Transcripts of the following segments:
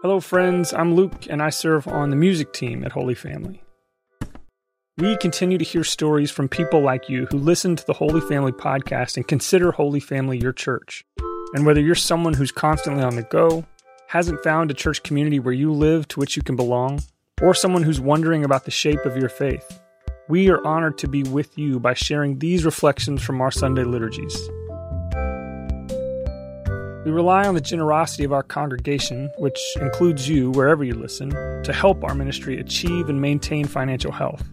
Hello friends, I'm Luke and I serve on the music team at Holy Family. We continue to hear stories from people like you who listen to the Holy Family podcast and consider Holy Family your church. And whether you're someone who's constantly on the go, hasn't found a church community where you live to which you can belong, or someone who's wondering about the shape of your faith, we are honored to be with you by sharing these reflections from our Sunday liturgies. We rely on the generosity of our congregation, which includes you wherever you listen, to help our ministry achieve and maintain financial health.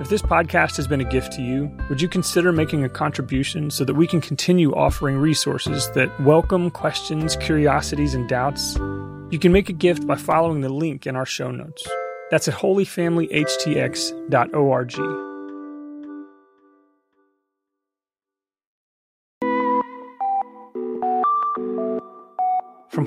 If this podcast has been a gift to you, would you consider making a contribution so that we can continue offering resources that welcome questions, curiosities, and doubts? You can make a gift by following the link in our show notes. That's at holyfamilyhtx.org. From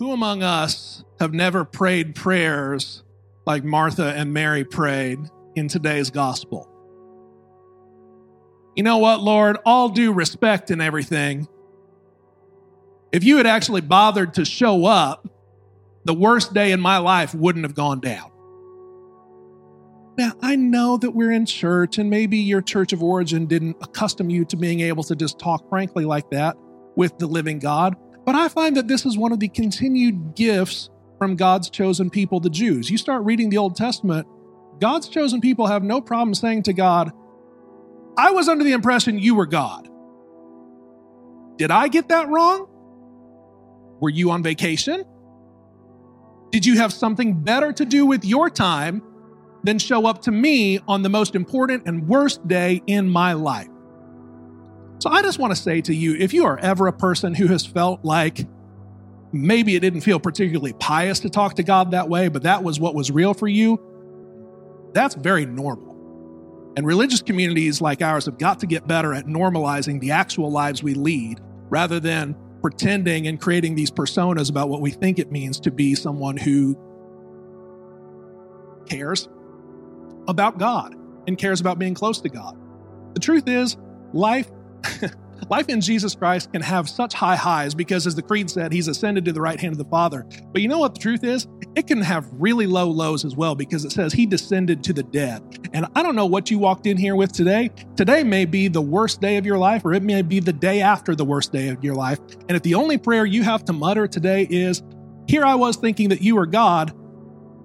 Who among us have never prayed prayers like Martha and Mary prayed in today's gospel? You know what, Lord? All due respect and everything. If you had actually bothered to show up, the worst day in my life wouldn't have gone down. Now, I know that we're in church, and maybe your church of origin didn't accustom you to being able to just talk frankly like that with the living God. But I find that this is one of the continued gifts from God's chosen people, the Jews. You start reading the Old Testament, God's chosen people have no problem saying to God, I was under the impression you were God. Did I get that wrong? Were you on vacation? Did you have something better to do with your time than show up to me on the most important and worst day in my life? So I just want to say to you, if you are ever a person who has felt like maybe it didn't feel particularly pious to talk to God that way, but that was what was real for you, that's very normal. And religious communities like ours have got to get better at normalizing the actual lives we lead rather than pretending and creating these personas about what we think it means to be someone who cares about God and cares about being close to God. The truth is, life in Jesus Christ can have such high highs because, as the Creed said, he's ascended to the right hand of the Father. But you know what the truth is? It can have really low lows as well because it says he descended to the dead. And I don't know what you walked in here with today. Today may be the worst day of your life, or it may be the day after the worst day of your life. And if the only prayer you have to mutter today is, here I was thinking that you were God,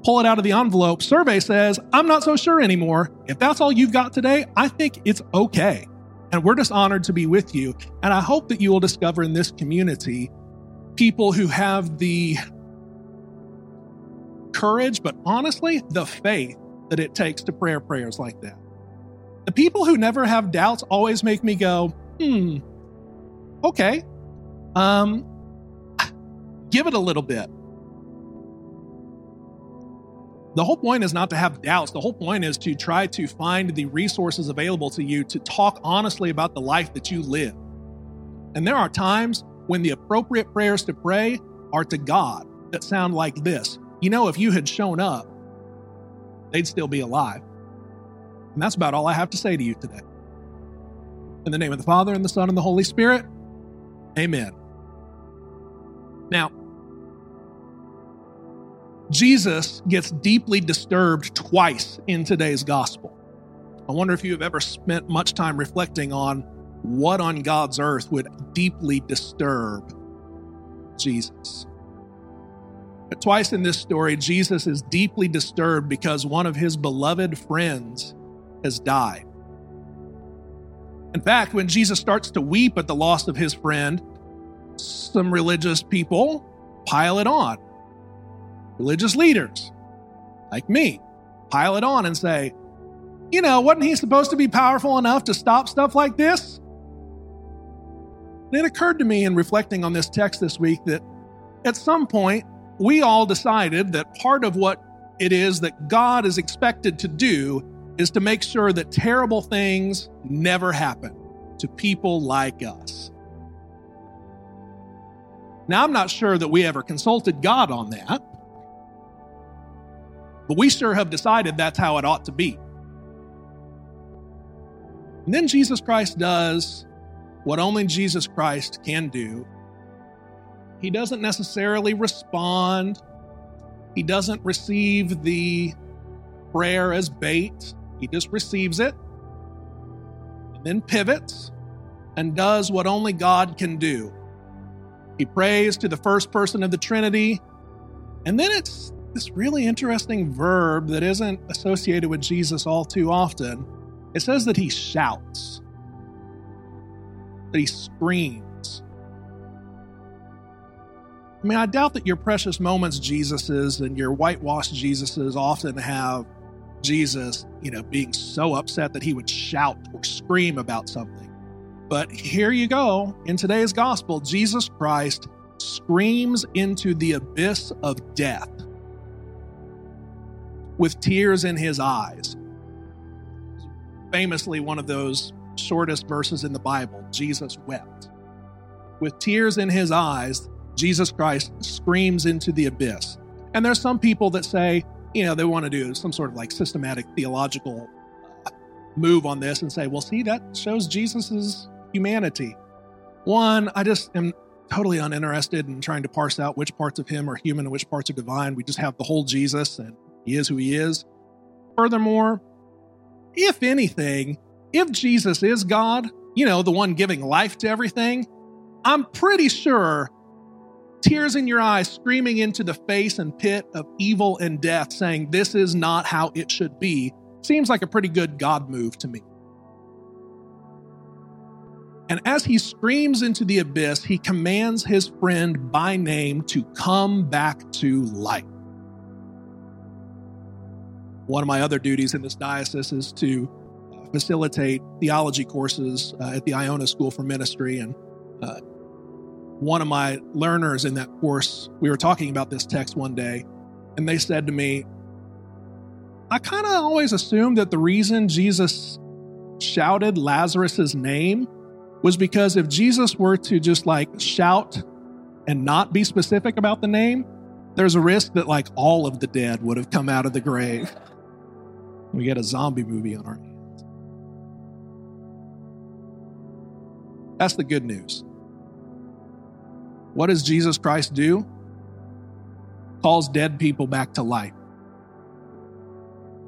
pull it out of the envelope. Survey says, I'm not so sure anymore. If that's all you've got today, I think it's okay. And we're just honored to be with you. And I hope that you will discover in this community people who have the courage, but honestly, the faith that it takes to pray prayers like that. The people who never have doubts always make me go, okay, give it a little bit. The whole point is not to have doubts. The whole point is to try to find the resources available to you to talk honestly about the life that you live. And there are times when the appropriate prayers to pray are to God that sound like this. You know, if you had shown up, they'd still be alive. And that's about all I have to say to you today. In the name of the Father, and the Son, and the Holy Spirit, amen. Now, Jesus gets deeply disturbed twice in today's gospel. I wonder if you have ever spent much time reflecting on what on God's earth would deeply disturb Jesus. Twice in this story, Jesus is deeply disturbed because one of his beloved friends has died. In fact, when Jesus starts to weep at the loss of his friend, some religious people pile it on. Religious leaders, like me, pile it on and say, you know, wasn't he supposed to be powerful enough to stop stuff like this? It occurred to me in reflecting on this text this week that at some point, we all decided that part of what it is that God is expected to do is to make sure that terrible things never happen to people like us. Now, I'm not sure that we ever consulted God on that, but we sure have decided that's how it ought to be. And then Jesus Christ does what only Jesus Christ can do. He doesn't necessarily respond. He doesn't receive the prayer as bait. He just receives it and then pivots and does what only God can do. He prays to the first person of the Trinity. And then it's this really interesting verb that isn't associated with Jesus all too often. It says that he shouts, that he screams. I mean, I doubt that your precious moments, Jesuses, and your whitewashed Jesuses often have Jesus, being so upset that he would shout or scream about something. But here you go. In today's gospel, Jesus Christ screams into the abyss of death with tears in his eyes. Famously, one of those shortest verses in the Bible, Jesus wept. With tears in his eyes, Jesus Christ screams into the abyss. And there's some people that say, they want to do some sort of systematic theological move on this and say, well, see, that shows Jesus's humanity. One, I just am totally uninterested in trying to parse out which parts of him are human and which parts are divine. We just have the whole Jesus and he is who he is. Furthermore, if anything, if Jesus is God, the one giving life to everything, I'm pretty sure tears in your eyes, screaming into the face and pit of evil and death, saying, this is not how it should be, seems like a pretty good God move to me. And as he screams into the abyss, he commands his friend by name to come back to life. One of my other duties in this diocese is to facilitate theology courses at the Iona School for Ministry, and one of my learners in that course, we were talking about this text one day, and they said to me, I kind of always assumed that the reason Jesus shouted Lazarus's name was because if Jesus were to just shout and not be specific about the name, there's a risk that all of the dead would have come out of the grave. We get a zombie movie on our hands. That's the good news. What does Jesus Christ do? Calls dead people back to life.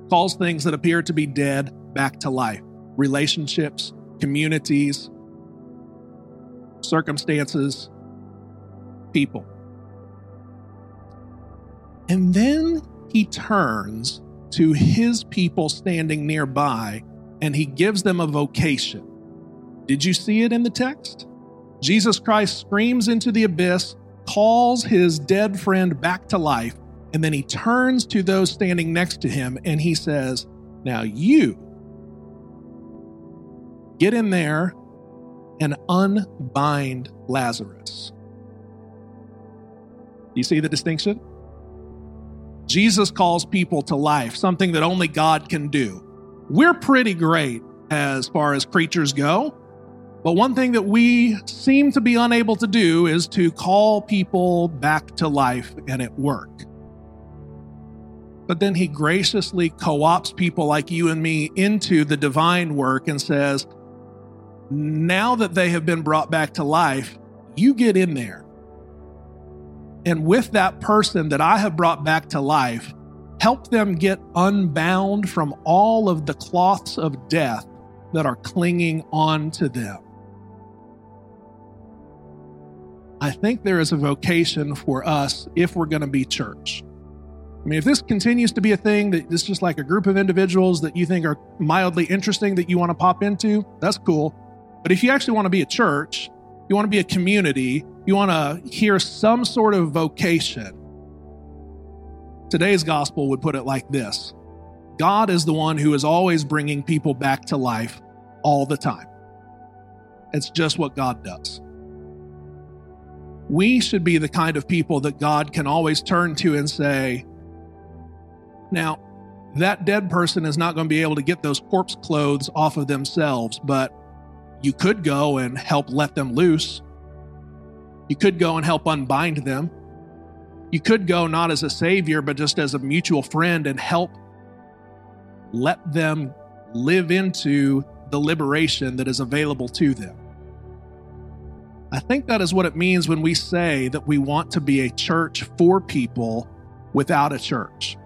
Calls things that appear to be dead back to life. Relationships, communities, circumstances, people. And then he turns to his people standing nearby and he gives them a vocation. Did you see it in the text? Jesus Christ screams into the abyss, calls his dead friend back to life, and then he turns to those standing next to him and he says, now you get in there and unbind Lazarus. You see the distinction? Jesus calls people to life, something that only God can do. We're pretty great as far as creatures go. But one thing that we seem to be unable to do is to call people back to life and at work. But then he graciously co-opts people like you and me into the divine work and says, now that they have been brought back to life, you get in there. And with that person that I have brought back to life, help them get unbound from all of the cloths of death that are clinging on to them. I think there is a vocation for us if we're going to be church. I mean, if this continues to be a thing that it's just like a group of individuals that you think are mildly interesting that you want to pop into, that's cool. But if you actually want to be a church, you want to be a community, you want to hear some sort of vocation, today's gospel would put it like this. God is the one who is always bringing people back to life all the time. It's just what God does. We should be the kind of people that God can always turn to and say, now, that dead person is not going to be able to get those corpse clothes off of themselves, but you could go and help let them loose. You could go and help unbind them. You could go not as a savior, but just as a mutual friend and help let them live into the liberation that is available to them. I think that is what it means when we say that we want to be a church for people without a church.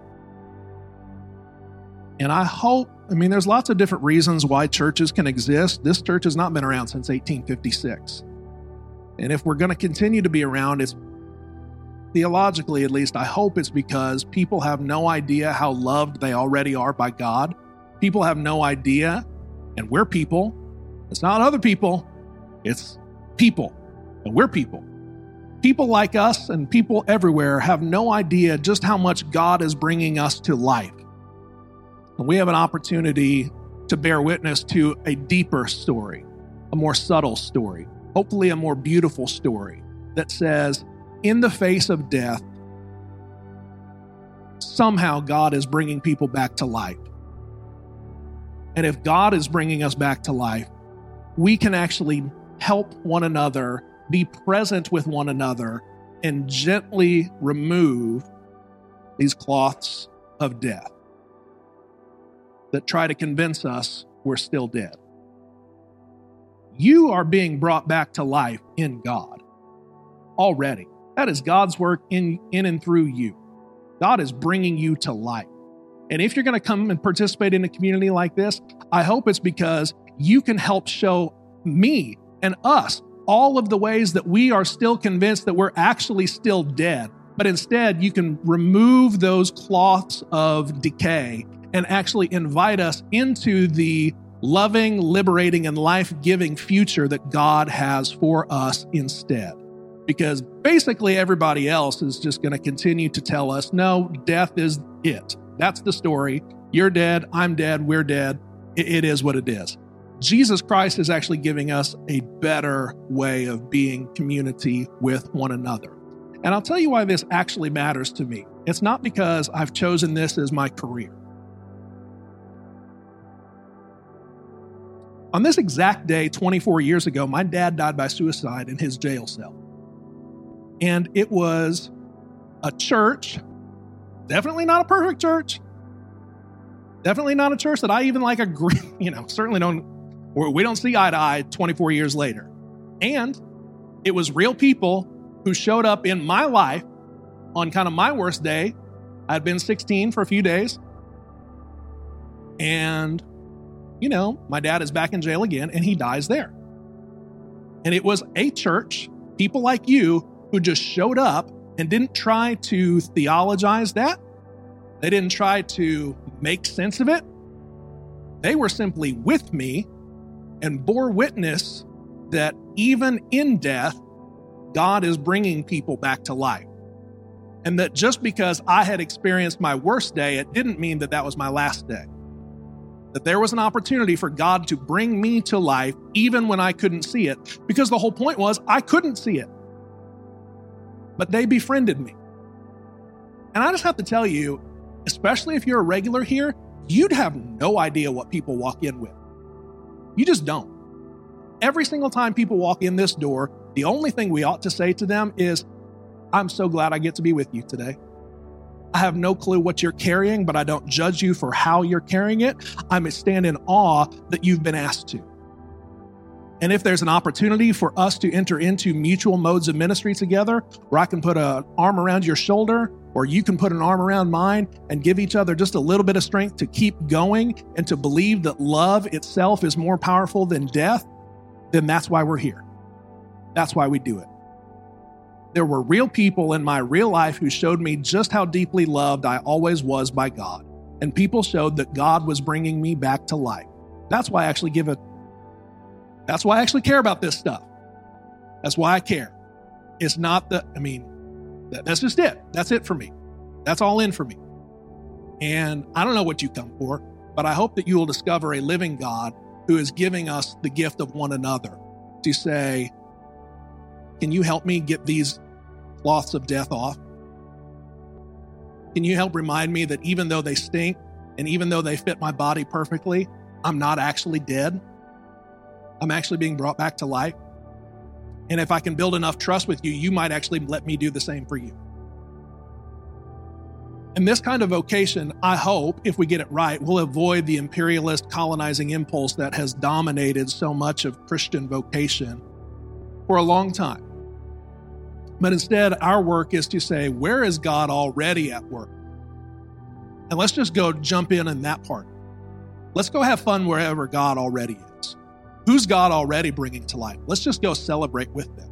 And I hope, there's lots of different reasons why churches can exist. This church has not been around since 1856. And if we're going to continue to be around, it's theologically, at least, I hope it's because people have no idea how loved they already are by God. People have no idea, and we're people. It's not other people, it's people, and we're people. People like us and people everywhere have no idea just how much God is bringing us to life. And we have an opportunity to bear witness to a deeper story, a more subtle story, hopefully a more beautiful story that says, in the face of death, somehow God is bringing people back to life. And if God is bringing us back to life, we can actually help one another, be present with one another, and gently remove these cloths of death that try to convince us we're still dead. You are being brought back to life in God already. That is God's work in and through you. God is bringing you to life. And if you're going to come and participate in a community like this, I hope it's because you can help show me and us all of the ways that we are still convinced that we're actually still dead. But instead, you can remove those cloths of decay and actually invite us into the loving, liberating, and life-giving future that God has for us instead. Because basically everybody else is just going to continue to tell us, no, death is it. That's the story. You're dead. I'm dead. We're dead. It is what it is. Jesus Christ is actually giving us a better way of being community with one another. And I'll tell you why this actually matters to me. It's not because I've chosen this as my career. On this exact day, 24 years ago, my dad died by suicide in his jail cell. And it was a church, definitely not a perfect church, definitely not a church that I even like agree, certainly don't, or we don't see eye to eye 24 years later. And it was real people who showed up in my life on kind of my worst day. I'd been 16 for a few days. And, my dad is back in jail again and he dies there. And it was a church, people like you, who just showed up and didn't try to theologize that. They didn't try to make sense of it. They were simply with me and bore witness that even in death, God is bringing people back to life. And that just because I had experienced my worst day, it didn't mean that that was my last day. That there was an opportunity for God to bring me to life even when I couldn't see it. Because the whole point was I couldn't see it. But they befriended me. And I just have to tell you, especially if you're a regular here, you'd have no idea what people walk in with. You just don't. Every single time people walk in this door, the only thing we ought to say to them is, I'm so glad I get to be with you today. I have no clue what you're carrying, but I don't judge you for how you're carrying it. I stand in awe that you've been asked to. And if there's an opportunity for us to enter into mutual modes of ministry together, where I can put an arm around your shoulder, or you can put an arm around mine and give each other just a little bit of strength to keep going and to believe that love itself is more powerful than death, then that's why we're here. That's why we do it. There were real people in my real life who showed me just how deeply loved I always was by God. And people showed that God was bringing me back to life. That's why I actually that's why I actually care about this stuff. That's why I care. It's not the, that's just it. That's it for me. That's all in for me. And I don't know what you come for, but I hope that you will discover a living God who is giving us the gift of one another to say, can you help me get these cloths of death off? Can you help remind me that even though they stink and even though they fit my body perfectly, I'm not actually dead. I'm actually being brought back to life. And if I can build enough trust with you, you might actually let me do the same for you. And this kind of vocation, I hope, if we get it right, will avoid the imperialist colonizing impulse that has dominated so much of Christian vocation for a long time. But instead, our work is to say, where is God already at work? And let's just go jump in that part. Let's go have fun wherever God already is. Who's God already bringing to life? Let's just go celebrate with them.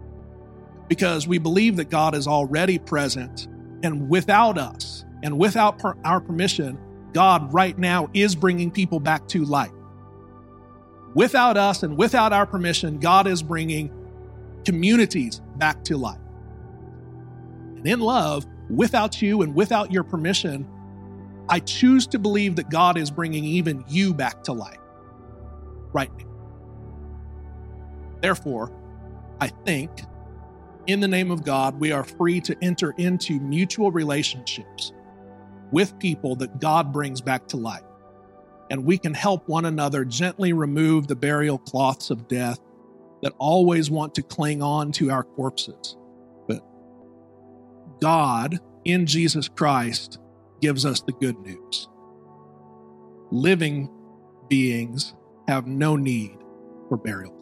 Because we believe that God is already present, and without us, and without our permission, God right now is bringing people back to life. Without us and without our permission, God is bringing communities back to life. And in love, without you and without your permission, I choose to believe that God is bringing even you back to life right now. Therefore, I think, in the name of God, we are free to enter into mutual relationships with people that God brings back to life. And we can help one another gently remove the burial cloths of death that always want to cling on to our corpses. God, in Jesus Christ, gives us the good news. Living beings have no need for burial cloths.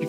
You